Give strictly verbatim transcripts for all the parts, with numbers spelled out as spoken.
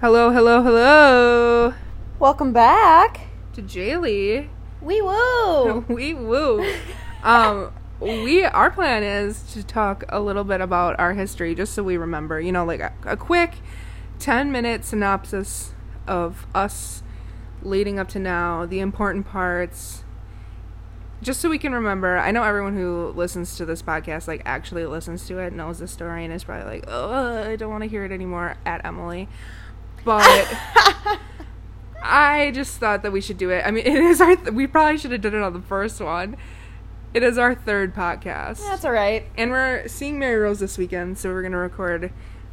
Hello, hello, hello. Welcome back to Jaylee. Wee woo. Wee woo. Um, we, our plan is to talk a little bit about our history just so we remember, you know, like a, a quick ten minute synopsis of us leading up to now, the important parts, just so we can remember. I know everyone who listens to this podcast, like actually listens to it, knows the story and is probably like, oh, I don't want to hear it anymore at Emily. But I just thought that we should do it. I mean, it is our th- we probably should have done it on the first one. It is our third podcast. That's all right. And we're seeing Mary Rose this weekend, so we're going to record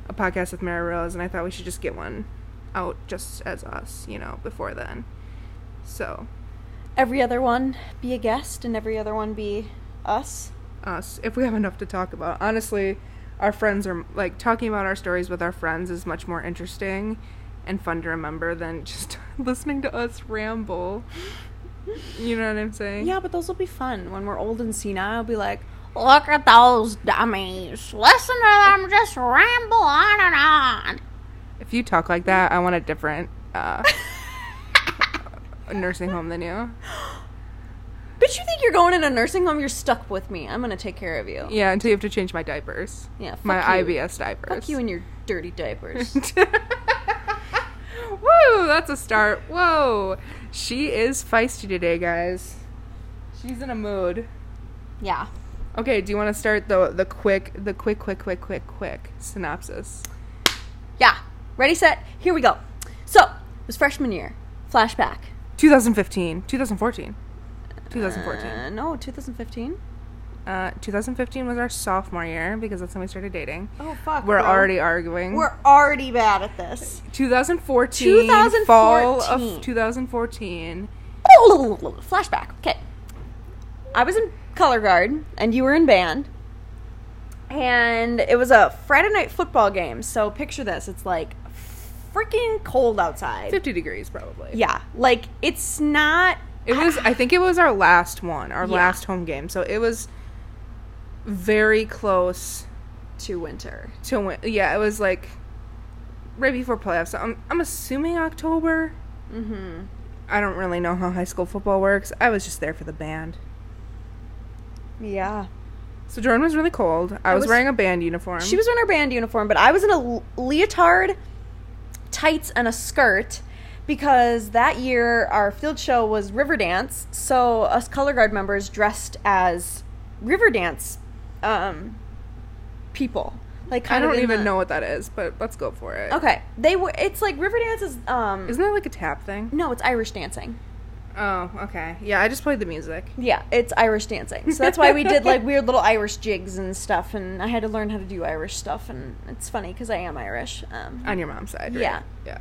a podcast with Mary Rose, and I thought we should just get one out just as us, you know, before then. So every other one be a guest, and every other one be us. Us, if we have enough to talk about. Honestly, our friends are, like, talking about our stories with our friends is much more interesting and fun to remember than just listening to us ramble. You know what I'm saying? Yeah, but those will be fun. When we're old and senile, I'll be like, look at those dummies. Listen to them just ramble on and on. If you talk like that, I want a different uh, nursing home than you. Bitch, you think you're going in a nursing home? You're stuck with me. I'm going to take care of you. Yeah, until you have to change my diapers. Yeah, fuck my you. I B S diapers. Fuck you and your dirty diapers. Woo, that's a start. Whoa. She is feisty today, guys. She's in a mood. Yeah. Okay, do you want to start the the quick, the quick, quick, quick, quick, quick synopsis? Yeah. Ready, set, here we go. So, it was freshman year. Flashback. twenty fifteen. twenty fourteen. twenty fourteen. Uh, no, twenty fifteen. Uh, twenty fifteen was our sophomore year because that's when we started dating. Oh, fuck. We're bro. already arguing. We're already bad at this. twenty fourteen. twenty fourteen. Fall of twenty fourteen. Oh, flashback. Okay. I was in Color Guard and you were in band. And it was a Friday night football game. So picture this. It's like freaking cold outside. fifty degrees probably. Yeah. Like, it's not... It was, I think it was our last one, our yeah. last home game. So it was very close to winter. To win- Yeah, it was like right before playoffs. So I'm, I'm assuming October. Mm-hmm. I don't really know how high school football works. I was just there for the band. Yeah. So Jordan was really cold. I, I was, was wearing a band uniform. She was wearing her band uniform, but I was in a leotard, tights, and a skirt. Because that year, our field show was Riverdance, so us Color Guard members dressed as Riverdance um, people. Like, kind I don't of even the... know what that is, but let's go for it. Okay. They were. It's like Riverdance is... Um, Isn't that like a tap thing? No, it's Irish dancing. Oh, okay. Yeah, I just played the music. Yeah, it's Irish dancing. So that's why we did like weird little Irish jigs and stuff, and I had to learn how to do Irish stuff, and it's funny because I am Irish. Um, On your mom's side, right? Yeah. Yeah.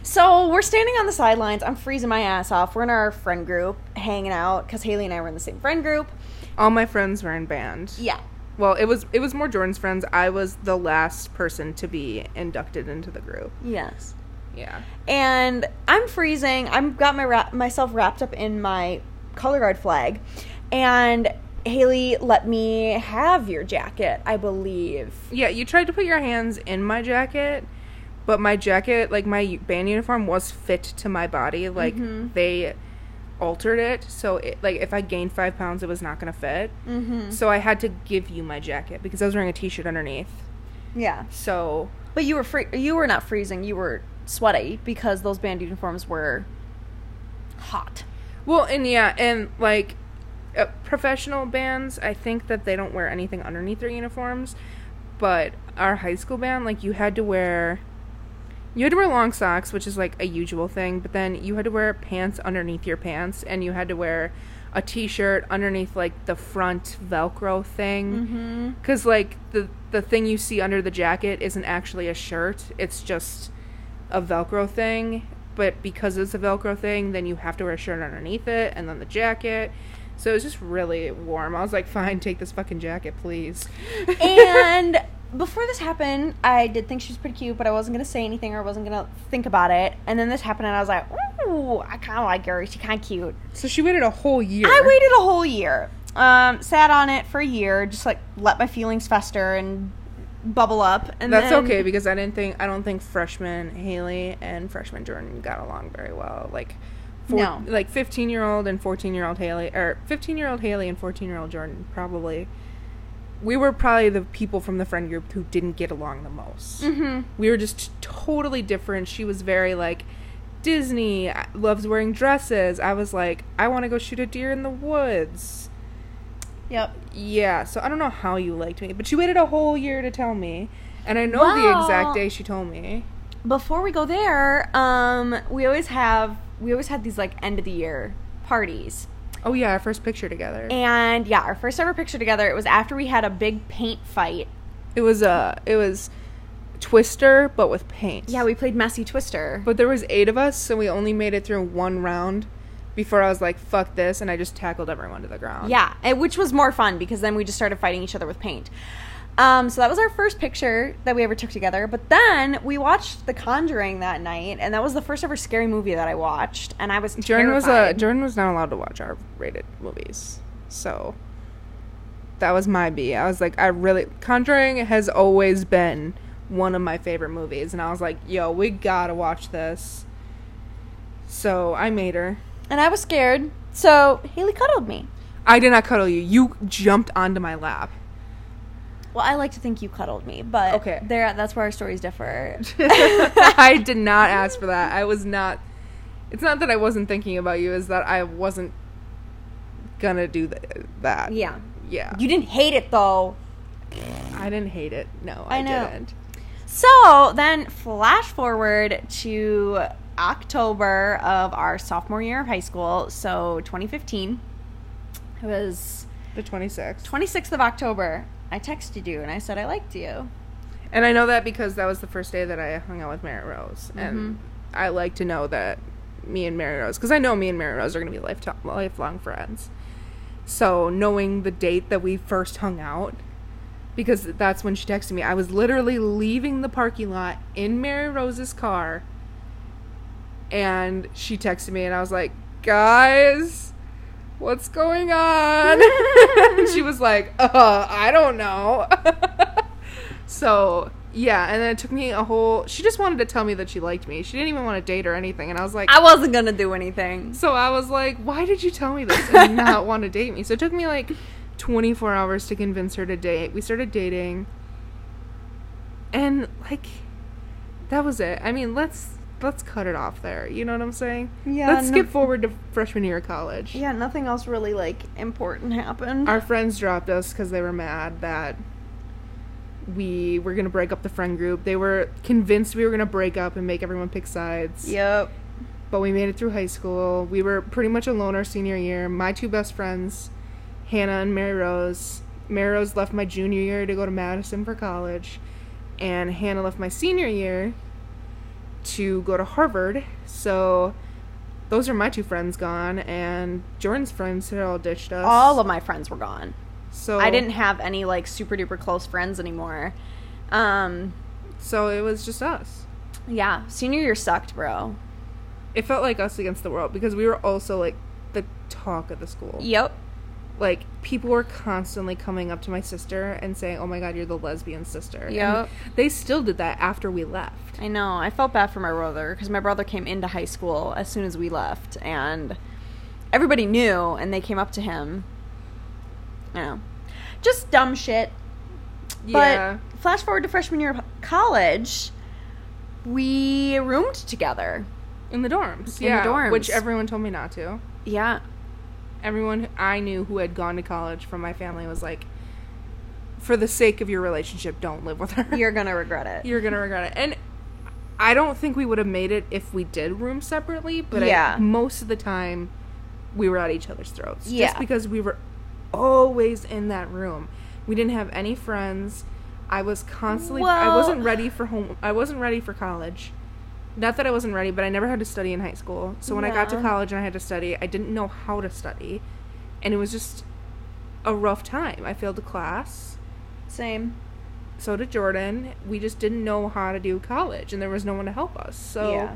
So, we're standing on the sidelines. I'm freezing my ass off. We're in our friend group, hanging out, because Haley and I were in the same friend group. All my friends were in band. Yeah. Well, it was it was more Jordan's friends. I was the last person to be inducted into the group. Yes. Yeah. And I'm freezing. I've got my ra- myself wrapped up in my Color Guard flag. And Haley, let me have your jacket, I believe. Yeah, you tried to put your hands in my jacket. But my jacket, like, my band uniform was fit to my body. Like, mm-hmm. They altered it. So, it, like, if I gained five pounds, it was not going to fit. Mm-hmm. So, I had to give you my jacket because I was wearing a t-shirt underneath. Yeah. So. But you were free- you were not freezing. You were sweaty because those band uniforms were hot. Well, and, yeah, and, like, uh, professional bands, I think that they don't wear anything underneath their uniforms. But our high school band, like, you had to wear... You had to wear long socks, which is, like, a usual thing, but then you had to wear pants underneath your pants, and you had to wear a t-shirt underneath, like, the front Velcro thing. Because, mm-hmm. like, the, the thing you see under the jacket isn't actually a shirt. It's just a Velcro thing, but because it's a Velcro thing, then you have to wear a shirt underneath it, and then the jacket. So it was just really warm. I was like, fine, take this fucking jacket, please. And... Before this happened, I did think she was pretty cute, but I wasn't going to say anything or I wasn't going to think about it. And then this happened, and I was like, ooh, I kind of like her. She's kind of cute. So she waited a whole year. I waited a whole year. Um, sat on it for a year, just, like, let my feelings fester and bubble up. And that's then, okay, because I didn't think I don't think freshman Haley and freshman Jordan got along very well. Like, four, no. like fifteen year old and fourteen year old Haley, or fifteen year old Haley and fourteen year old Jordan, probably. We were probably the people from the friend group who didn't get along the most. Mm-hmm. We were just totally different. She was very like Disney, loves wearing dresses. I was like, I want to go shoot a deer in the woods. Yep. Yeah, so I don't know how you liked me, but she waited a whole year to tell me, and I know well, the exact day she told me. Before we go there, um, we always have we always had these like end of the year parties. Oh yeah, our first picture together. And yeah, our first ever picture together. It was after we had a big paint fight. It was a uh, it was Twister, but with paint. Yeah, we played messy Twister. But there was eight of us, so we only made it through one round before I was like, fuck this, and I just tackled everyone to the ground. Yeah, which was more fun because then we just started fighting each other with paint. Um, so that was our first picture that we ever took together. But then we watched The Conjuring that night, and that was the first ever scary movie that I watched, and I was terrified. Jordan was, a, Jordan was not allowed to watch R-rated movies, so that was my B. I was like, I really... Conjuring has always been one of my favorite movies, and I was like, yo, we gotta watch this. So I made her. And I was scared, so Haley cuddled me. I did not cuddle you. You jumped onto my lap. Well, I like to think you cuddled me, but okay. there, that's where our stories differ. I did not ask for that. I was not... It's not that I wasn't thinking about you. It's that I wasn't gonna do th- that. Yeah. Yeah. You didn't hate it, though. I didn't hate it. No, I, I know. didn't. So, then flash forward to October of our sophomore year of high school, so twenty fifteen. It was the twenty-sixth. twenty-sixth of October. I texted you and I said I liked you. And I know that because that was the first day that I hung out with Mary Rose. Mm-hmm. And I like to know that me and Mary Rose, because I know me and Mary Rose are going to be lifetime, lifelong friends. So knowing the date that we first hung out, because that's when she texted me. I was literally leaving the parking lot in Mary Rose's car. And she texted me, and I was like, guys, what's going on? And she was like, uh, I don't know. So, yeah, and then it took me a whole... She just wanted to tell me that she liked me. She didn't even want to date or anything, and I was like... I wasn't going to do anything. So I was like, why did you tell me this and not want to date me? So it took me, like, twenty-four hours to convince her to date. We started dating, and, like, that was it. I mean, let's... Let's cut it off there. You know what I'm saying? Yeah. Let's no- skip forward to freshman year of college. Yeah, nothing else really, like, important happened. Our friends dropped us because they were mad that we were going to break up the friend group. They were convinced we were going to break up and make everyone pick sides. Yep. But we made it through high school. We were pretty much alone our senior year. My two best friends, Hannah and Mary Rose. Mary Rose left my junior year to go to Madison for college. And Hannah left my senior year to go to Harvard. So those are my two friends gone, and Jordan's friends had all ditched us. All of my friends were gone. So I didn't have any like super duper close friends anymore. Um so it was just us. Yeah, senior year sucked, bro. It felt like us against the world because we were also like the talk of the school. Yep. Like, people were constantly coming up to my sister and saying, oh, my God, you're the lesbian sister. Yeah. They still did that after we left. I know. I felt bad for my brother because my brother came into high school as soon as we left. And everybody knew, and they came up to him. I know. Just dumb shit. Yeah. But flash forward to freshman year of college, we roomed together. In the dorms. Yeah. In the dorms. Which everyone told me not to. Yeah. Everyone I knew who had gone to college from my family was like, for the sake of your relationship, don't live with her. You're going to regret it. You're going to regret it. And I don't think we would have made it if we did room separately, but yeah. I, most of the time we were at each other's throats. Yeah. Just because we were always in that room. We didn't have any friends. I was constantly... Well, I wasn't ready for home. I wasn't ready for college. Not that I wasn't ready, but I never had to study in high school. So when yeah. I got to college and I had to study, I didn't know how to study. And it was just a rough time. I failed a class. Same. So did Jordan. We just didn't know how to do college, and there was no one to help us. So yeah.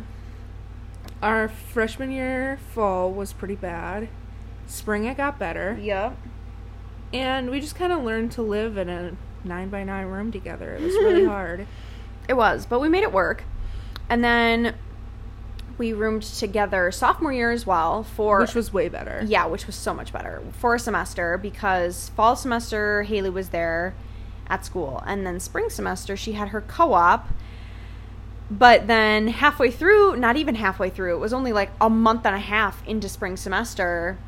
Our freshman year fall was pretty bad. Spring it got better. Yep. And we just kind of learned to live in a nine by nine room together. It was really hard. It was, but we made it work. And then we roomed together sophomore year as well for... Which was way better. Yeah, which was so much better for a semester, because fall semester, Haley was there at school. And then spring semester, she had her co-op. But then halfway through, not even halfway through, it was only like a month and a half into spring semester,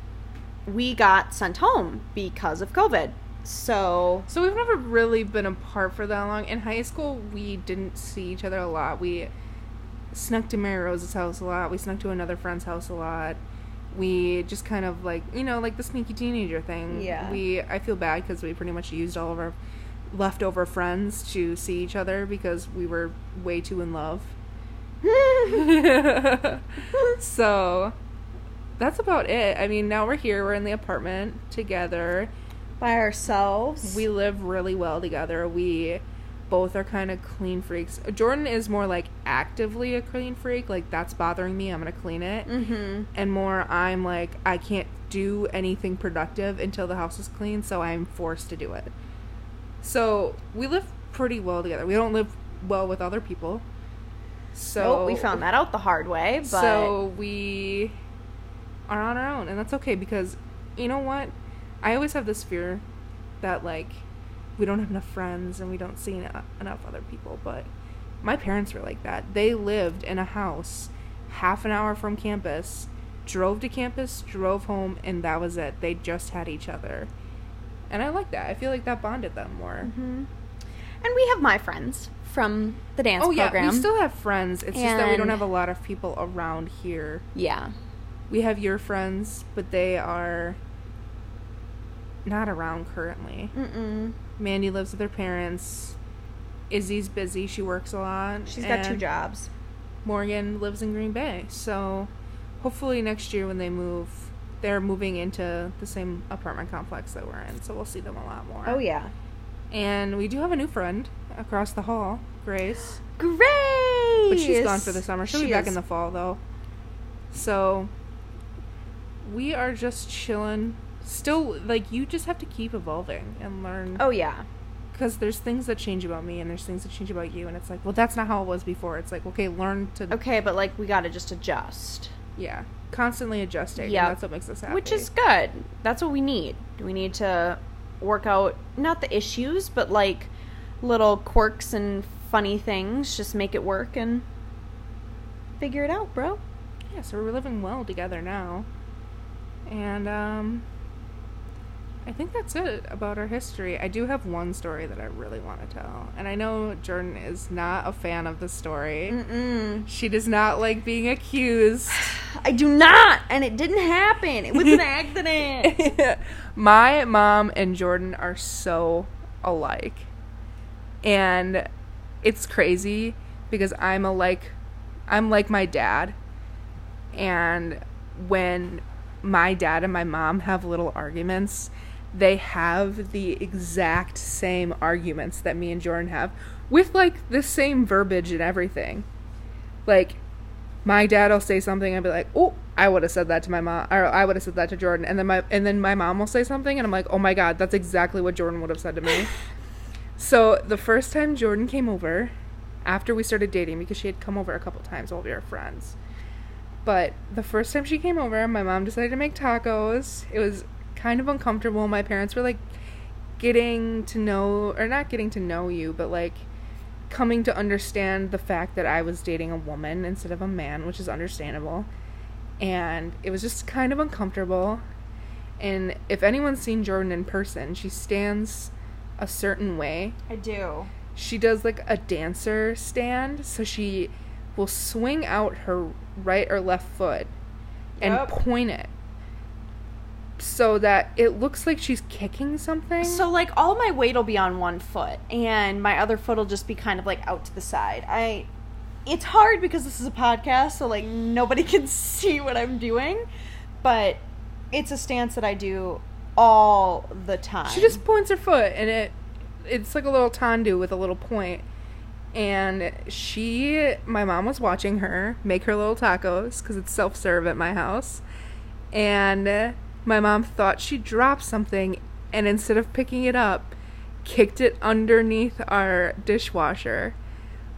we got sent home because of COVID. So So we've never really been apart for that long. In high school, we didn't see each other a lot. We snuck to Mary Rose's house a lot. We snuck to another friend's house a lot. We just kind of like, you know, like the sneaky teenager thing. Yeah. We, I feel bad because we pretty much used all of our leftover friends to see each other because we were way too in love. So that's about it. I mean, now we're here. We're in the apartment together. By ourselves. We live really well together. We both are kind of clean freaks. Jordan is more like actively a clean freak. Like, that's bothering me, I'm going to clean it. Mm-hmm. And more, I'm like, I can't do anything productive until the house is clean, so I'm forced to do it. So we live pretty well together. We don't live well with other people. So nope, we found that out the hard way. But so we are on our own, and that's okay, because you know what? I always have this fear that, like, we don't have enough friends and we don't see enough, enough other people. But my parents were like that. They lived in a house half an hour from campus, drove to campus, drove home, and that was it. They just had each other. And I like that. I feel like that bonded them more. Mm-hmm. And we have my friends from the dance oh, program. Oh, yeah. We still have friends. It's and... just that we don't have a lot of people around here. Yeah. We have your friends, but they are... not around currently. Mm-mm. Mandy lives with her parents. Izzy's busy. She works a lot. She's got two jobs. Morgan lives in Green Bay. So hopefully next year when they move, they're moving into the same apartment complex that we're in. So we'll see them a lot more. Oh, yeah. And we do have a new friend across the hall, Grace. Grace! But she's gone for the summer. She'll she be back is. in the fall, though. So we are just chilling. Still, like, you just have to keep evolving and learn. Oh, yeah. Because there's things that change about me and there's things that change about you. And it's like, well, that's not how it was before. It's like, okay, learn to... Okay, but, like, we got to just adjust. Yeah. Constantly adjusting. Yeah. That's what makes us happy. Which is good. That's what we need. We need to work out, not the issues, but, like, little quirks and funny things. Just make it work and figure it out, bro. Yeah, so we're living well together now. And, um... I think that's it about our history. I do have one story that I really want to tell. And I know Jordan is not a fan of the story. Mm-mm. She does not like being accused. I do not! And it didn't happen. It was an accident. My mom and Jordan are so alike. And it's crazy because I'm alike. I'm like my dad. And when my dad and my mom have little arguments... they have the exact same arguments that me and Jordan have with, like, the same verbiage and everything. Like, my dad will say something and I'll be like, oh, I would have said that to my mom, or I would have said that to Jordan. And then my and then my mom will say something and I'm like, oh, my God, that's exactly what Jordan would have said to me. So the first time Jordan came over, after we started dating, because she had come over a couple times while we were friends. But the first time she came over, my mom decided to make tacos. It was... kind of uncomfortable. My parents were like getting to know, or not getting to know you, but like coming to understand the fact that I was dating a woman instead of a man, which is understandable. And it was just kind of uncomfortable. And if anyone's seen Jordan in person, she stands a certain way. I do. She does like a dancer stand, so she will swing out her right or left foot and yep. point it. So that it looks like she's kicking something. So, like, all my weight will be on one foot. And my other foot will just be kind of, like, out to the side. I, It's hard because this is a podcast, so, like, nobody can see what I'm doing. But it's a stance that I do all the time. She just points her foot, and it it's like a little tendu with a little point. And she, my mom was watching her make her little tacos, because it's self-serve at my house. And... my mom thought she dropped something, and instead of picking it up, kicked it underneath our dishwasher.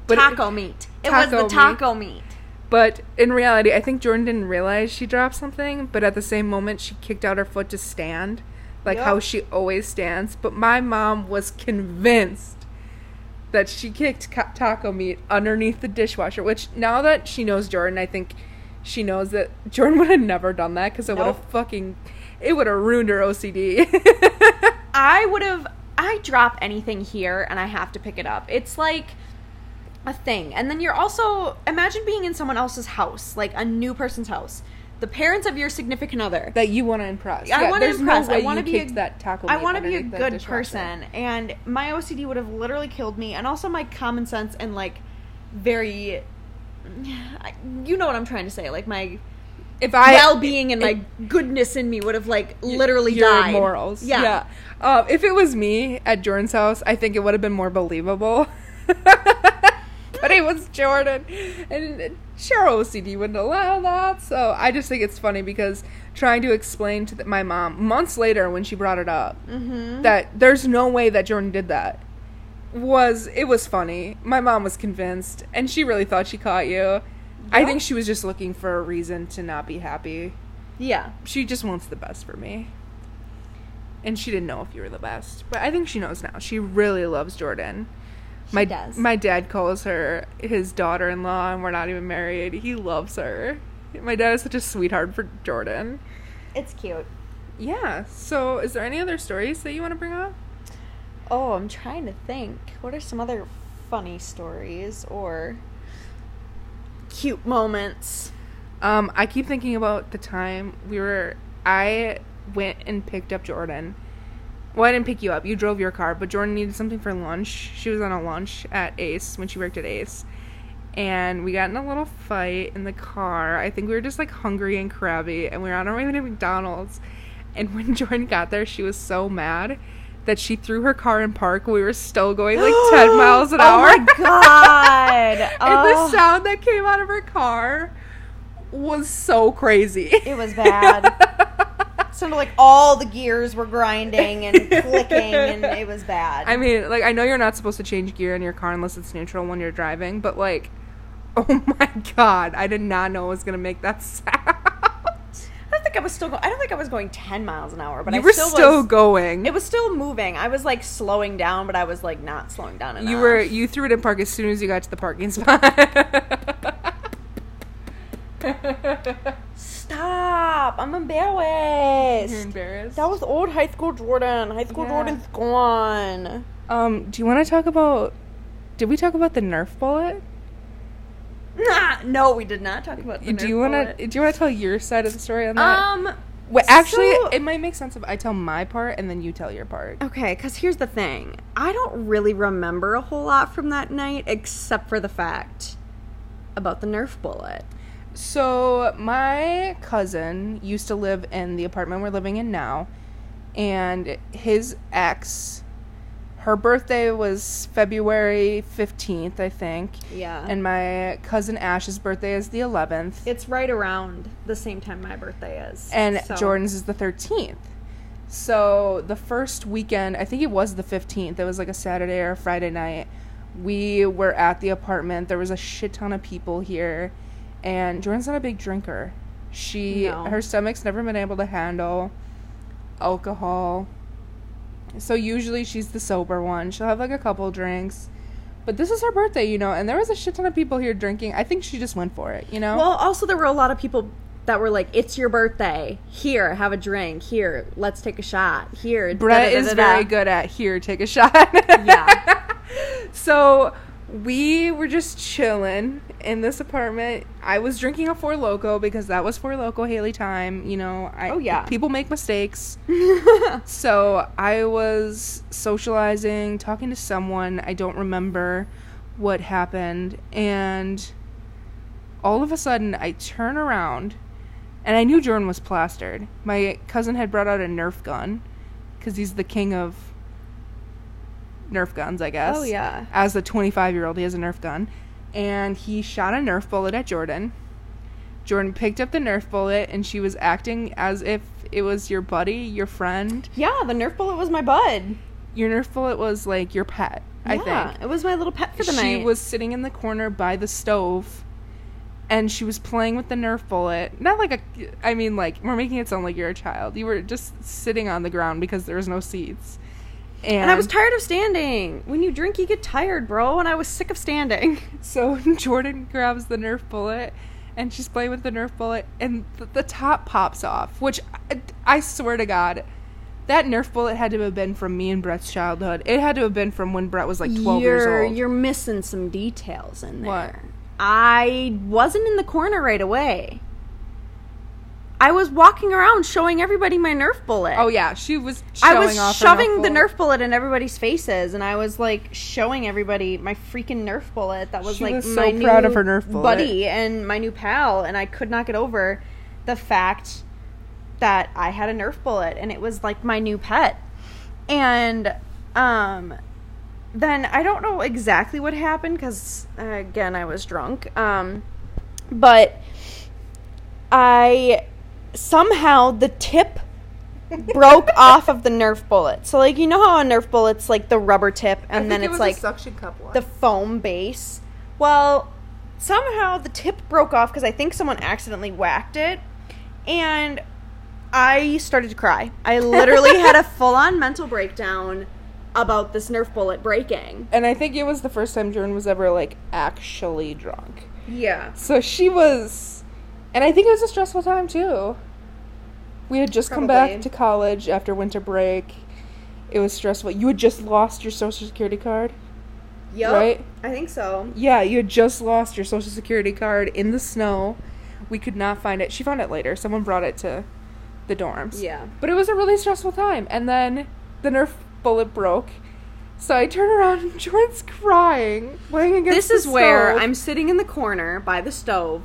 But taco it, meat. It taco was the taco meat. meat. But in reality, I think Jordan didn't realize she dropped something, but at the same moment, she kicked out her foot to stand, like yep. how she always stands. But my mom was convinced that she kicked ca- taco meat underneath the dishwasher, which now that she knows Jordan, I think she knows that Jordan would have never done that because it nope. would have fucking, it would have ruined her O C D. I would have, I drop anything here and I have to pick it up. It's like a thing. And then you're also, imagine being in someone else's house, like a new person's house, the parents of your significant other that you want to impress. I yeah, want to impress. No I want to be a, that taco I want to be a good person. And my O C D would have literally killed me, and also my common sense and like very, you know what I'm trying to say, like my if I well-being and if, my goodness in me would have like literally your died. Your morals. Yeah. yeah. Uh, if it was me at Jordan's house, I think it would have been more believable. But it was Jordan, and sure, O C D wouldn't allow that, so I just think it's funny because trying to explain to my mom months later when she brought it up mm-hmm. that there's no way that Jordan did that, was it was funny. My mom was convinced, and she really thought she caught you. Yep. I think she was just looking for a reason to not be happy. Yeah. She just wants the best for me. And she didn't know if you were the best, but I think she knows now. She really loves Jordan. She my does. My dad calls her his daughter-in-law, and we're not even married. He loves her. My dad is such a sweetheart for Jordan. It's cute. Yeah. So, is there any other stories that you want to bring up? Oh, I'm trying to think. What are some other funny stories or cute moments? Um, I keep thinking about the time we were. I went and picked up Jordan. Well, I didn't pick you up. You drove your car, but Jordan needed something for lunch. She was on a lunch at Ace when she worked at Ace. And we got in a little fight in the car. I think we were just, like, hungry and crabby, and we were on our way to McDonald's. And when Jordan got there, she was so mad that she threw her car in park. We were still going, like, ten miles an oh hour. Oh, my God. Oh. And the sound that came out of her car was so crazy. It was bad. Sounded like all the gears were grinding and clicking, and it was bad. I mean, like, I know you're not supposed to change gear in your car unless it's neutral when you're driving, but, like, oh, my God. I did not know it was going to make that sound. I don't think I was still going. I don't think I was going ten miles an hour, but you I were still, still was, going. It was still moving. I was, like, slowing down, but I was, like, not slowing down enough. You were. You threw it in park as soon as you got to the parking spot. Stop! I'm embarrassed. You're embarrassed? That was old high school Jordan. High school yeah. Jordan's gone. Um, do you want to talk about... Did we talk about the Nerf bullet? Nah, no, we did not talk about the do Nerf you wanna, bullet. Do you want to tell your side of the story on that? Um, well, actually, so, it might make sense if I tell my part and then you tell your part. Okay, because here's the thing. I don't really remember a whole lot from that night except for the fact about the Nerf bullet. So, my cousin used to live in the apartment we're living in now, and his ex, her birthday was February fifteenth, I think. Yeah. And my cousin Ash's birthday is the eleventh. It's right around the same time my birthday is. And so. Jordan's is the thirteenth. So, the first weekend, I think it was the fifteenth, it was like a Saturday or a Friday night, we were at the apartment. There was a shit ton of people here. And Jordan's not a big drinker. She, no. Her stomach's never been able to handle alcohol. So usually she's the sober one. She'll have like a couple drinks. But this is her birthday, you know, and there was a shit ton of people here drinking. I think she just went for it, you know? Well, also there were a lot of people that were like, it's your birthday. Here, have a drink. Here, let's take a shot. Here. Brett da, da, da, da, da. is very good at here, take a shot. Yeah. So... we were just chilling in this apartment. I was drinking a Four Loko because that was Four Loko Haley time. You know, I, oh, yeah. people make mistakes. So I was socializing, talking to someone. I don't remember what happened. And all of a sudden, I turn around, and I knew Jordan was plastered. My cousin had brought out a Nerf gun because he's the king of Nerf guns, I guess. Oh, yeah. As a twenty-five-year-old, he has a Nerf gun. And he shot a Nerf bullet at Jordan. Jordan picked up the Nerf bullet, and she was acting as if it was your buddy, your friend. Yeah, the Nerf bullet was my bud. Uniful was like your pet. Yeah, I think it was my little pet for the she night. She was sitting in the corner by the stove, and she was playing with the Nerf bullet. Not like a, I mean, like, we're making it sound like you're a child. You were just sitting on the ground because there was no seats. And, and I was tired of standing. When you drink, you get tired, bro. And I was sick of standing. So Jordan grabs the Nerf bullet, and she's playing with the Nerf bullet, and th- the top pops off. Which, I, I swear to God, that Nerf bullet had to have been from me and Brett's childhood. It had to have been from when Brett was like twelve you're, years old. You're missing some details in there. What? I wasn't in the corner right away. I was walking around showing everybody my Nerf bullet. Oh, yeah. She was showing off her Nerf bullet. I was shoving the Nerf bullet in everybody's faces, and I was, like, showing everybody my freaking Nerf bullet that was, like, my new buddy and my new pal, and I could not get over the fact that I had a Nerf bullet, and it was, like, my new pet. And, um... then I don't know exactly what happened because, uh, again, I was drunk. Um, but I somehow the tip broke off of the Nerf bullet. So, like, you know how a Nerf bullet's like the rubber tip, and then it it's like suction cup one. The foam base. Well, somehow the tip broke off because I think someone accidentally whacked it, and I started to cry. I literally had a full-on mental breakdown about this Nerf bullet breaking. And I think it was the first time Jordan was ever, like, actually drunk. Yeah. So she was... And I think it was a stressful time, too. We had just Probably. come back to college after winter break. It was stressful. You had just lost your Social Security card. Yep. Right? I think so. Yeah, you had just lost your Social Security card in the snow. We could not find it. She found it later. Someone brought it to the dorms. Yeah. But it was a really stressful time. And then the Nerf... bullet broke, so I turn around and Jordan's crying, laying against the stove. This is where I'm sitting in the corner by the stove,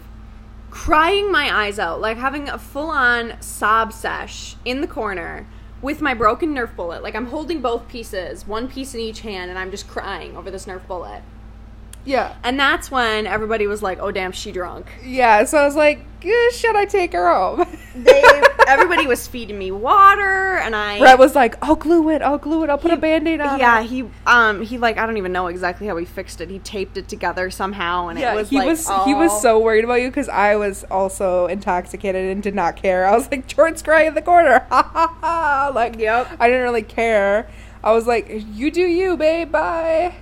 crying my eyes out, like having a full-on sob sesh in the corner with my broken Nerf bullet. Like, I'm holding both pieces, one piece in each hand, and I'm just crying over this Nerf bullet. Yeah. And that's when everybody was like, oh, damn, she drunk. Yeah, so I was like, should I take her home? they, everybody was feeding me water, and I... Brett was like, I'll glue it, I'll glue it, I'll he, put a Band-Aid on yeah, it. Yeah, he, um, he, like, I don't even know exactly how he fixed it. He taped it together somehow, and yeah, it was he like, was, oh. He was so worried about you, because I was also intoxicated and did not care. I was like, Jordan's crying in the corner. Ha, ha, ha. Like, yep. I didn't really care. I was like, you do you, babe, bye.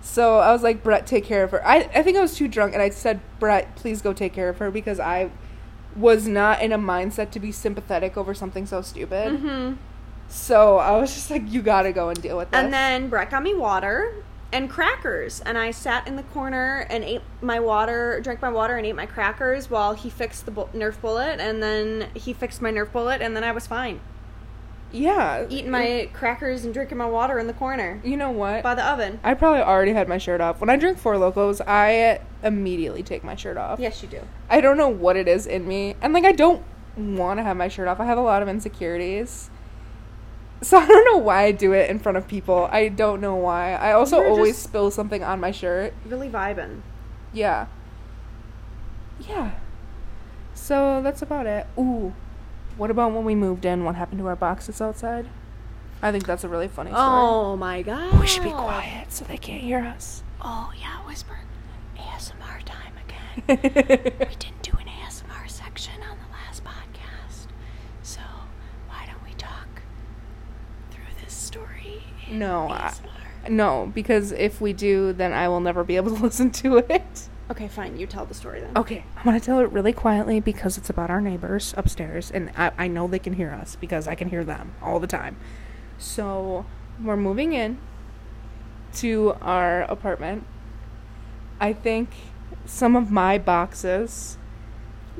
So I was like, Brett, take care of her. I, I think I was too drunk, and I said, Brett, please go take care of her, because I was not in a mindset to be sympathetic over something so stupid. Mm-hmm. So I was just like, you gotta go and deal with this. And then Brett got me water and crackers, and I sat in the corner and ate my water, drank my water and ate my crackers while he fixed the bu- Nerf bullet, and then he fixed my Nerf bullet, and then I was fine. Yeah. Eating my crackers and drinking my water in the corner. You know what? By the oven. I probably already had my shirt off. When I drink Four Locos, I immediately take my shirt off. Yes, you do. I don't know what it is in me. And, like, I don't want to have my shirt off. I have a lot of insecurities. So I don't know why I do it in front of people. I don't know why. I also always spill something on my shirt. Really vibing. Yeah. Yeah. So that's about it. Ooh. What about when we moved in? What happened to our boxes outside? I think that's a really funny story. Oh, my God. We should be quiet so they can't hear us. Oh, yeah, whisper. A S M R time again. We didn't do an A S M R section on the last podcast, so why don't we talk through this story in no, A S M R? I, no, because if we do, then I will never be able to listen to it. Okay, fine. You tell the story then. Okay. I'm going to tell it really quietly because it's about our neighbors upstairs. And I, I know they can hear us because I can hear them all the time. So we're moving in to our apartment. I think some of my boxes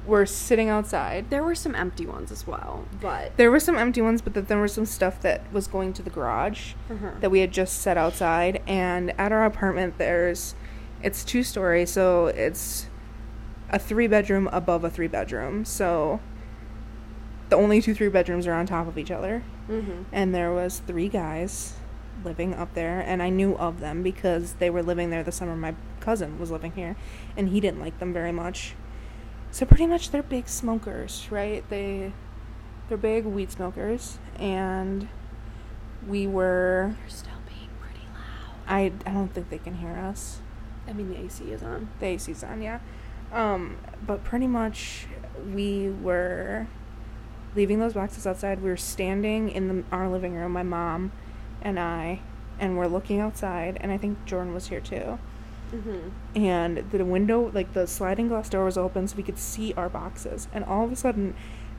were sitting outside. There were some empty ones as well. but There were some empty ones, but then there was some stuff that was going to the garage uh-huh. that we had just set outside. And at our apartment, there's... It's two-story, so it's a three-bedroom above a three-bedroom. So the only two three-bedrooms are on top of each other. Mm-hmm. And there was three guys living up there, and I knew of them because they were living there the summer my cousin was living here, and he didn't like them very much. So pretty much they're big smokers, right? They, they're big weed smokers, and we were... You're still being pretty loud. I, I don't think they can hear us. I mean, the A C is on. The A C's on, yeah. Um, but pretty much we were leaving those boxes outside. We were standing in the, our living room, my mom and I, and we're looking outside, and I think Jordan was here too. Mm-hmm. And the window, like the sliding glass door was open so we could see our boxes. And all of a sudden,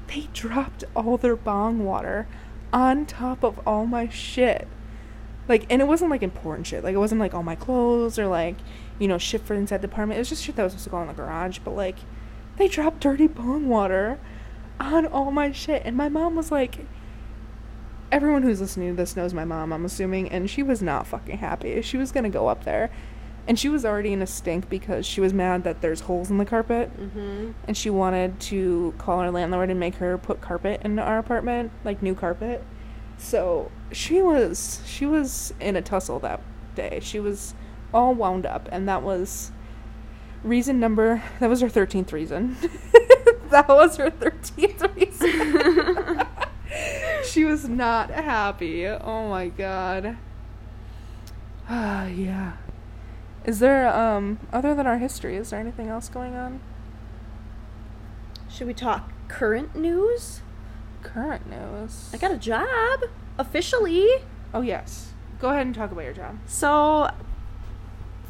they dropped all their bong water on top of all my shit. Like, and it wasn't, like, important shit. Like, it wasn't, like, all my clothes or, like, you know, shit for inside the apartment. It was just shit that was supposed to go in the garage. But, like, they dropped dirty bong water on all my shit. And my mom was, like, everyone who's listening to this knows my mom, I'm assuming. And she was not fucking happy. She was going to go up there. And she was already in a stink because she was mad that there's holes in the carpet. Mm-hmm. And she wanted to call our landlord and make her put carpet in our apartment. Like, new carpet. So she was she was in a tussle that day. She was all wound up, and that was reason number that was her thirteenth reason. That was her thirteenth reason. She was not happy. Oh my god. Ah, uh, yeah. Is there um other than our history, is there anything else going on? Should we talk current news? Current news. I got a job officially. Oh yes, go ahead and talk about your job. So,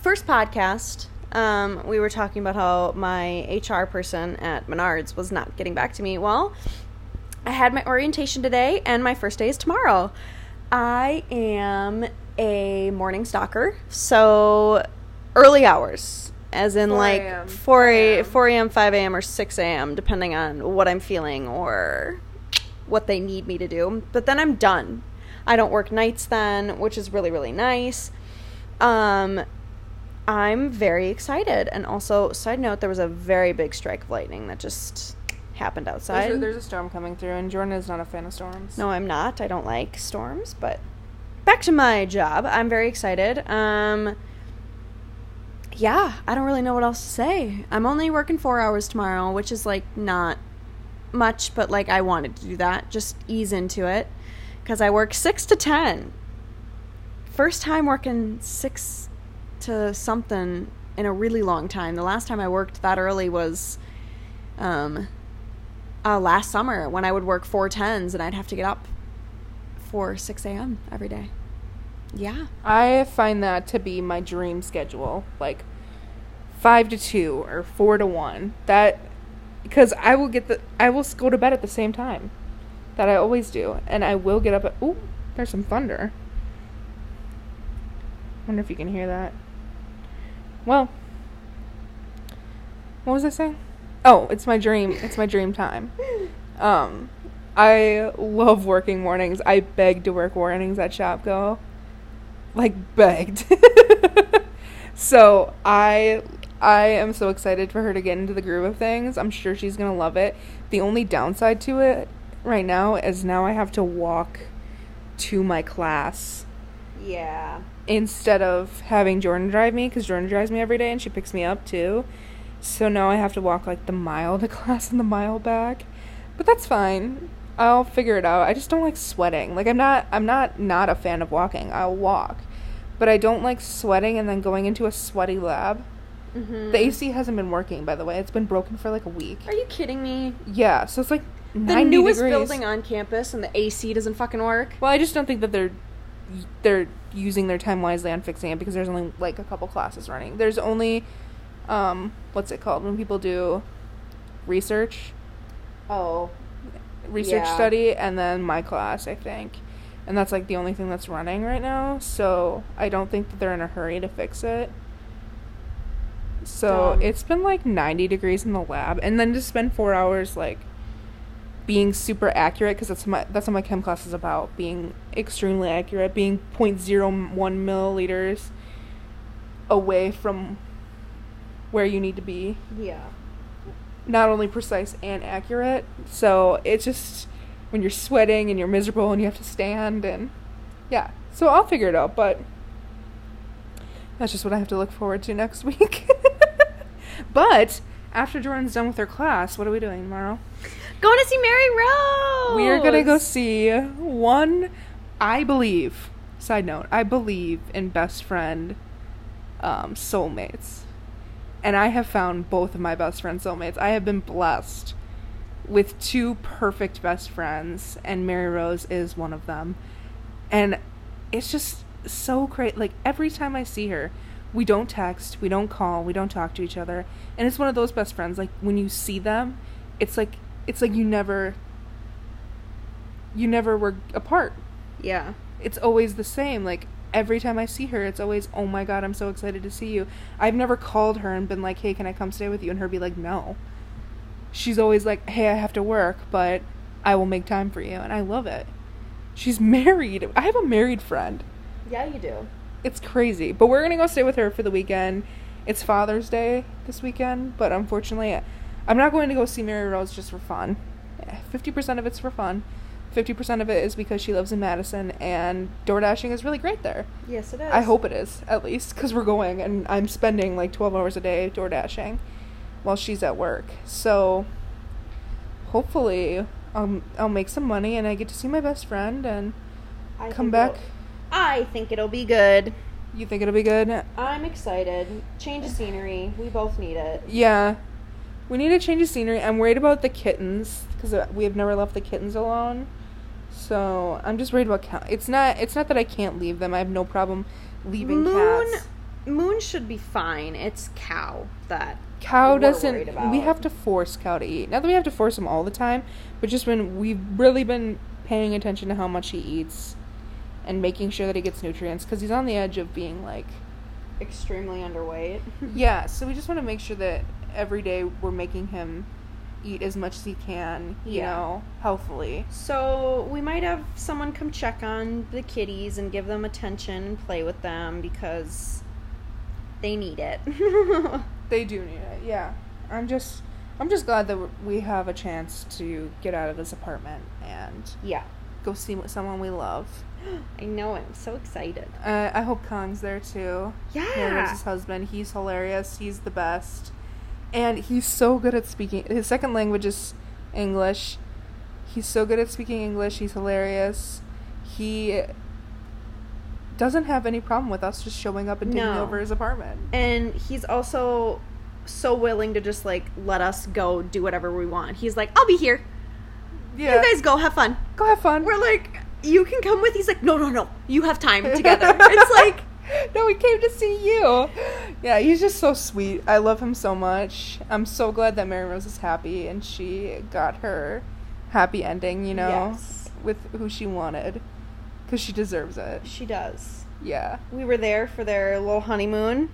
first podcast, um, we were talking about how my H R person at Menards was not getting back to me. Well, I had my orientation today, and my first day is tomorrow. I am a morning stalker, so early hours, as in like four a.m., five a.m., or six a.m., depending on what I'm feeling or what they need me to do. But then I'm done. I don't work nights then, which is really, really nice. Um, I'm very excited. And also, side note, there was a very big strike of lightning that just happened outside. There's a, there's a storm coming through, and Jordan is not a fan of storms. No, I'm not. I don't like storms. But back to my job. I'm very excited. Um, yeah, I don't really know what else to say. I'm only working four hours tomorrow, which is like not much, but like I wanted to do that, just ease into it, because I work six to ten. First time working six to something in a really long time. The last time I worked that early was um uh, last summer, when I would work four tens and I'd have to get up for six a.m. every day. Yeah, I find that to be my dream schedule, like five to two or four to one. That Because I will get the, I will go to bed at the same time that I always do. And I will get up at, ooh, there's some thunder. Wonder if you can hear that. Well, what was I saying? Oh, it's my dream. It's my dream time. Um, I love working mornings. I begged to work mornings at Shopko. Like, begged. So, I... I am so excited for her to get into the groove of things. I'm sure she's going to love it. The only downside to it right now is now I have to walk to my class. Yeah. Instead of having Jordan drive me, because Jordan drives me every day and she picks me up too. So now I have to walk like the mile to class and the mile back. But that's fine. I'll figure it out. I just don't like sweating. Like I'm not I'm not not a fan of walking. I'll walk. But I don't like sweating and then going into a sweaty lab. Mm-hmm. The A C hasn't been working, by the way. It's been broken for like a week. Are you kidding me? Yeah, so it's like ninety degrees. The newest building on campus, and the A C doesn't fucking work. Well, I just don't think that they're they're using their time wisely on fixing it, because there's only like a couple classes running. There's only um what's it called when people do research? Oh, research yeah. study, and then my class, I think. And that's like the only thing that's running right now. So I don't think that they're in a hurry to fix it. So Dumb. It's been like ninety degrees in the lab, and then to spend four hours like being super accurate, because that's my that's what my chem class is about, being extremely accurate, being zero point zero one milliliters away from where you need to be. Yeah. Not only precise and accurate. So it's just when you're sweating and you're miserable and you have to stand and yeah. So I'll figure it out, but that's just what I have to look forward to next week. But after Jordan's done with her class, what are we doing tomorrow? Going to see Mary Rose! We are going to go see one I believe, side note, I believe in best friend um, soulmates. And I have found both of my best friend soulmates. I have been blessed with two perfect best friends, and Mary Rose is one of them. And it's just so great. Like, every time I see her, we don't text, we don't call, we don't talk to each other. And it's one of those best friends, like, when you see them, it's like, it's like you never, you never were apart. Yeah. It's always the same. Like, every time I see her, it's always, oh my God, I'm so excited to see you. I've never called her and been like, hey, can I come stay with you? And her be like, no. She's always like, hey, I have to work, but I will make time for you. And I love it. She's married. I have a married friend. Yeah, you do. It's crazy. But we're going to go stay with her for the weekend. It's Father's Day this weekend, but unfortunately, I'm not going to go see Mary Rose just for fun. fifty percent of it's for fun. fifty percent of it is because she lives in Madison, and door dashing is really great there. Yes, it is. I hope it is, at least, because we're going, and I'm spending like twelve hours a day door dashing while she's at work. So hopefully um, I'll make some money, and I get to see my best friend and I come back. I think it'll be good. You think it'll be good? I'm excited. Change of scenery. We both need it. Yeah. We need a change of scenery. I'm worried about the kittens, because we have never left the kittens alone. So I'm just worried about cats. It's not, it's not that I can't leave them. I have no problem leaving Moon, cats. Moon should be fine. It's Cow that Cow doesn't. We have to force Cow to eat. Not that we have to force him all the time, but just when we've really been paying attention to how much he eats and making sure that he gets nutrients, because he's on the edge of being like extremely underweight. Yeah, so we just want to make sure that every day we're making him eat as much as he can, you yeah. know, healthily. So we might have someone come check on the kitties and give them attention and play with them, because they need it. They do need it, yeah. I'm just, I'm just glad that we have a chance to get out of this apartment and yeah, go see someone we love. I know, I'm so excited. Uh, I hope Kong's there too. Yeah. Mary Rose's husband. He's hilarious. He's the best. And he's so good at speaking. His second language is English. He's so good at speaking English. He's hilarious. He doesn't have any problem with us just showing up and taking no. over his apartment. And he's also so willing to just, like, let us go do whatever we want. He's like, I'll be here. Yeah. You guys go. Have fun. Go have fun. We're like, you can come with. He's like, no, no, no. You have time together. It's like. No, we came to see you. Yeah, he's just so sweet. I love him so much. I'm so glad that Mary Rose is happy and she got her happy ending, you know, yes. with who she wanted, because she deserves it. She does. Yeah. We were there for their little honeymoon.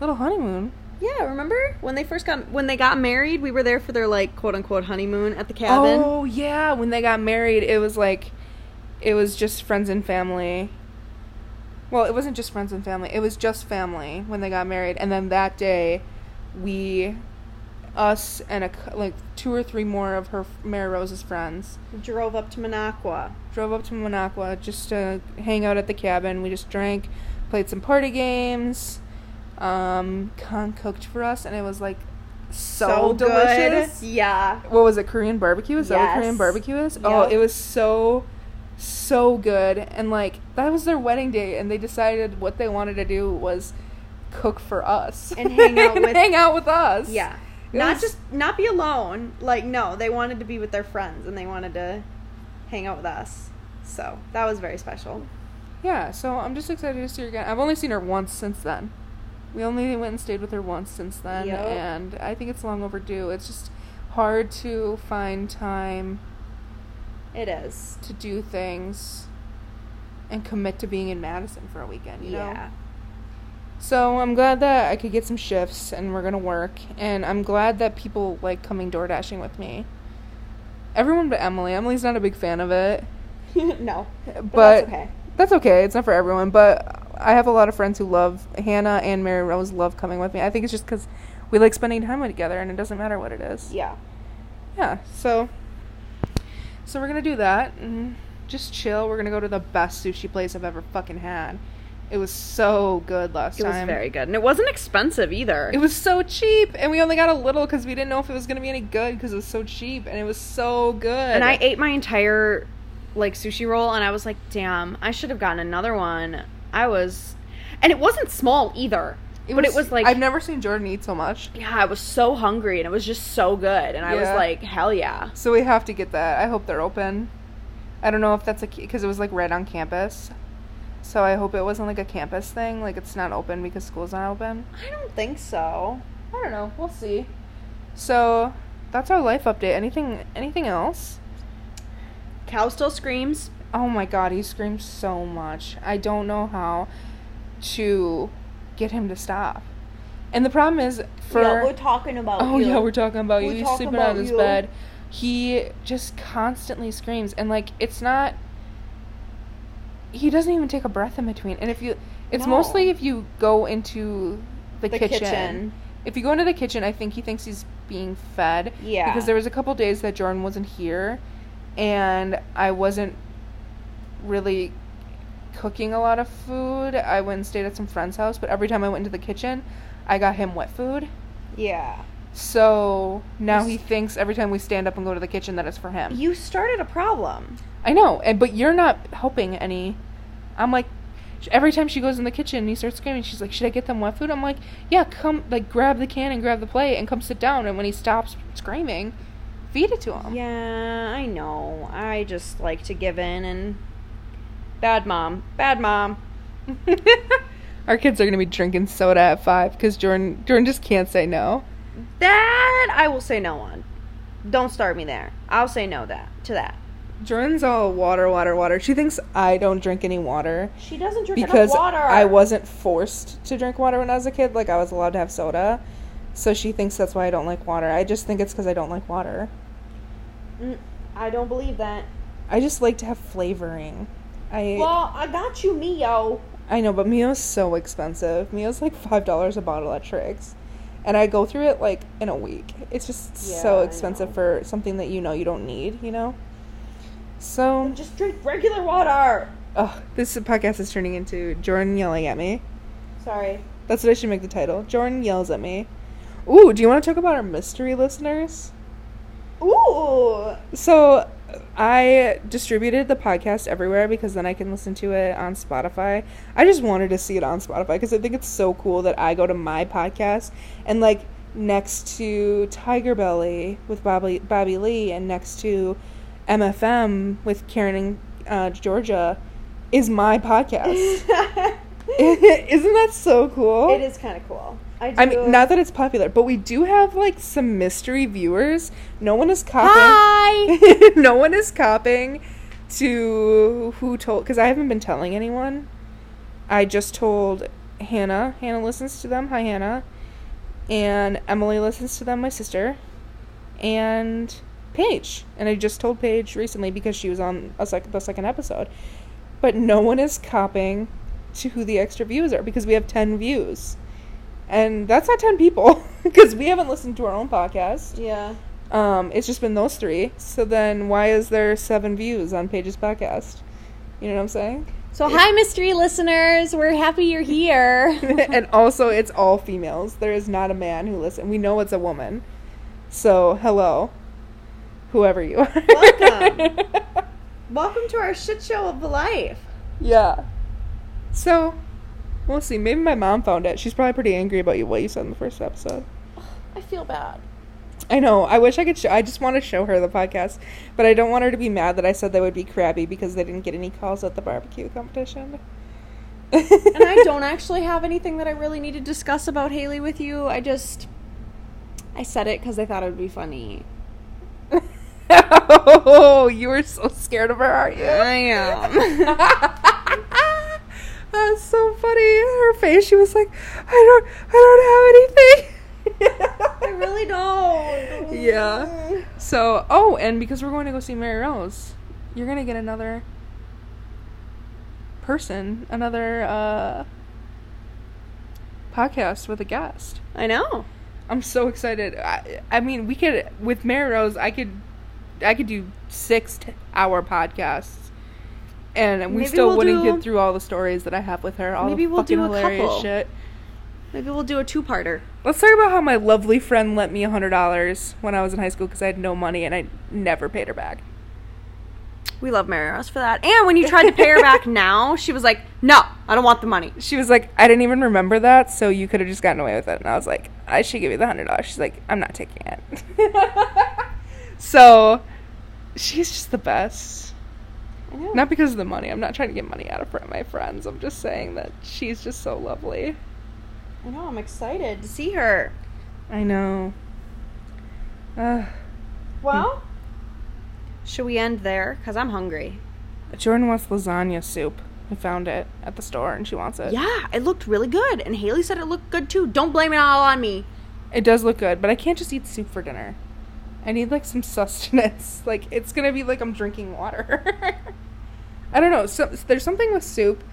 Little honeymoon? Yeah, remember? When they first got, when they got married, we were there for their, like, quote-unquote honeymoon at the cabin. Oh, yeah. When they got married, it was, like, it was just friends and family. Well, it wasn't just friends and family. It was just family when they got married. And then that day, we, us and, a, like, two or three more of her, Mary Rose's friends. Drove up to Minocqua. Drove up to Minocqua just to hang out at the cabin. We just drank, played some party games. Um, Kong cooked for us, and it was, like, so, so delicious. Good. Yeah. What was it, Korean barbecue? Is yes. that what Korean barbecue is? Yep. Oh, it was so... so good. And like, that was their wedding day, and they decided what they wanted to do was cook for us and hang out and with hang out with us. Yeah, it not was, just not be alone. Like, no, they wanted to be with their friends, and they wanted to hang out with us. So that was very special. Yeah, so I'm just excited to see her again. I've only seen her once since then. We only went and stayed with her once since then. Yep. And I think it's long overdue. It's just hard to find time. It is. To do things and commit to being in Madison for a weekend, you know? Yeah. So I'm glad that I could get some shifts, and we're going to work. And I'm glad that people like coming door dashing with me. Everyone but Emily. Emily's not a big fan of it. No. But, but that's okay. That's okay. It's not for everyone. But I have a lot of friends who love, Hannah and Mary Rose love coming with me. I think it's just because we like spending time together, and it doesn't matter what it is. Yeah. Yeah. So... So we're going to do that and just chill. We're going to go to the best sushi place I've ever fucking had. It was so good last it time. It was very good. And it wasn't expensive either. It was so cheap. And we only got a little because we didn't know if it was going to be any good because it was so cheap. And it was so good. And I ate my entire like, sushi roll, and I was like, damn, I should have gotten another one. I was... And it wasn't small, either. It but was, it was, like... I've never seen Jordan eat so much. Yeah, I was so hungry, and it was just so good. And yeah. I was like, hell yeah. So we have to get that. I hope they're open. I don't know if that's a... Because it was, like, right on campus. So I hope it wasn't, like, a campus thing. Like, it's not open because school's not open. I don't think so. I don't know. We'll see. So, that's our life update. Anything, anything else? Cal still screams. Oh, my God. He screams so much. I don't know how... to get him to stop. And the problem is for yeah, we're talking about oh you. yeah we're talking about we're you talking sleeping about on his you. bed. He just constantly screams, and like it's not he doesn't even take a breath in between. And if you it's no. mostly if you go into the, the kitchen. kitchen if you go into the kitchen, I think he thinks he's being fed. Yeah, because there was a couple days that Jordan wasn't here and I wasn't really cooking a lot of food. I went and stayed at some friend's house, but every time I went into the kitchen, I got him wet food. Yeah. So now he thinks every time we stand up and go to the kitchen that it's for him. You started a problem. I know, and but you're not helping any. I'm like, every time she goes in the kitchen and he starts screaming, she's like, should I get them wet food? I'm like, yeah, come, like, grab the can and grab the plate and come sit down. And when he stops screaming, feed it to him. Yeah, I know. I just like to give in and... Bad mom. Bad mom. Our kids are going to be drinking soda at five because Jordan Jordan just can't say no. That I will say no on. Don't start me there. I'll say no that to that. Jordan's all water, water, water. She thinks I don't drink any water. She doesn't drink enough water. Because I wasn't forced to drink water when I was a kid. Like, I was allowed to have soda. So she thinks that's why I don't like water. I just think it's because I don't like water. I don't believe that. I just like to have flavoring. I, well, I got you Mio. I know, but Mio's so expensive. Mio's like five dollars a bottle at Triggs. And I go through it like in a week. It's just yeah, so expensive for something that you know you don't need, you know? So. And just drink regular water. Oh, this podcast is turning into Jordan yelling at me. Sorry. That's what I should make the title. Jordan yells at me. Ooh, do you want to talk about our mystery listeners? Ooh. So. I distributed the podcast everywhere because then I can listen to it on Spotify. I just wanted to see it on Spotify because I think it's so cool that I go to my podcast and, like, next to Tiger Belly with Bobby, Bobby Lee and next to M F M with Karen and uh, Georgia is my podcast. Isn't that so cool? It is kind of cool. I, do. I mean, not that it's popular, but we do have, like, some mystery viewers. No one is copping. Hi! No one is copping to who told... Because I haven't been telling anyone. I just told Hannah. Hannah listens to them. Hi, Hannah. And Emily listens to them, my sister. And Paige. And I just told Paige recently because she was on a sec- the second episode. But no one is copping to who the extra views are because we have ten views. And that's not ten people, because we haven't listened to our own podcast. Yeah. Um, it's just been those three. So then why is there seven views on Paige's podcast? You know what I'm saying? So it- hi, mystery listeners. We're happy you're here. And also, it's all females. There is not a man who listens. We know it's a woman. So, hello, whoever you are. Welcome. Welcome to our shit show of life. Yeah. So... We'll see. Maybe my mom found it. She's probably pretty angry about you what you said in the first episode. I feel bad. I know. I wish I could show... I just want to show her the podcast. But I don't want her to be mad that I said they would be crabby because they didn't get any calls at the barbecue competition. And I don't actually have anything that I really need to discuss about Haley with you. I just... I said it because I thought it would be funny. Oh, you were so scared of her, aren't you? I am. That's so funny. Her face, she was like, I don't I don't have anything. I really don't. Yeah. So, oh, and because we're going to go see Mary Rose, you're going to get another person, another uh, podcast with a guest. I know. I'm so excited. I, I mean, we could, with Mary Rose, I could, I could do six hour podcasts. And we maybe still we'll wouldn't do, get through all the stories that I have with her. All maybe the we'll fucking do a hilarious couple. Shit. Maybe we'll do a two-parter. Let's talk about how my lovely friend lent me one hundred dollars when I was in high school because I had no money and I never paid her back. We love Mary Rose for that. And when you tried to pay her back now, she was like, no, I don't want the money. She was like, I didn't even remember that, so you could have just gotten away with it. And I was like, I should give you the one hundred dollars. She's like, I'm not taking it. So she's just the best. I know. Not because of the money. I'm not trying to get money out of my friends. I'm just saying that she's just so lovely. I know. I'm excited to see her. I know. Uh, well, should we end there? Because I'm hungry. Jordan wants lasagna soup. I found it at the store, and she wants it. Yeah, it looked really good. And Haley said it looked good, too. Don't blame it all on me. It does look good, but I can't just eat soup for dinner. I need, like, some sustenance. Like, it's going to be like I'm drinking water. I don't know. So, there's something with soup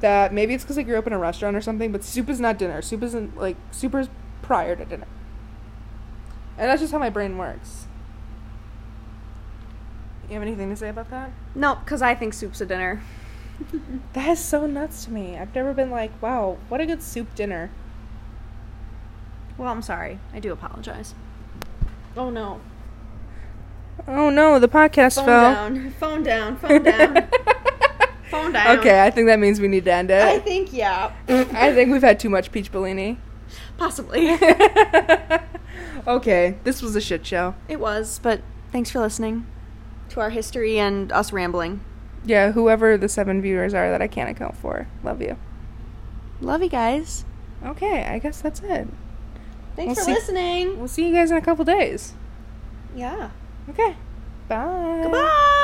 that maybe it's because I grew up in a restaurant or something, but soup is not dinner. Soup isn't, like, soup is prior to dinner. And that's just how my brain works. You have anything to say about that? No, because I think soup's a dinner. That is so nuts to me. I've never been like, wow, what a good soup dinner. Well, I'm sorry. I do apologize. Oh, no. Oh, no, the podcast phone fell. Down. Phone down. Phone down. Phone down. Okay, I think that means we need to end it. I think, yeah. I think we've had too much peach Bellini. Possibly. Okay, this was a shit show. It was, but thanks for listening to our history and us rambling. Yeah, whoever the seven viewers are that I can't account for. Love you. Love you guys. Okay, I guess that's it. Thanks we'll for see- listening. We'll see you guys in a couple days. Yeah. Okay. Bye. Goodbye.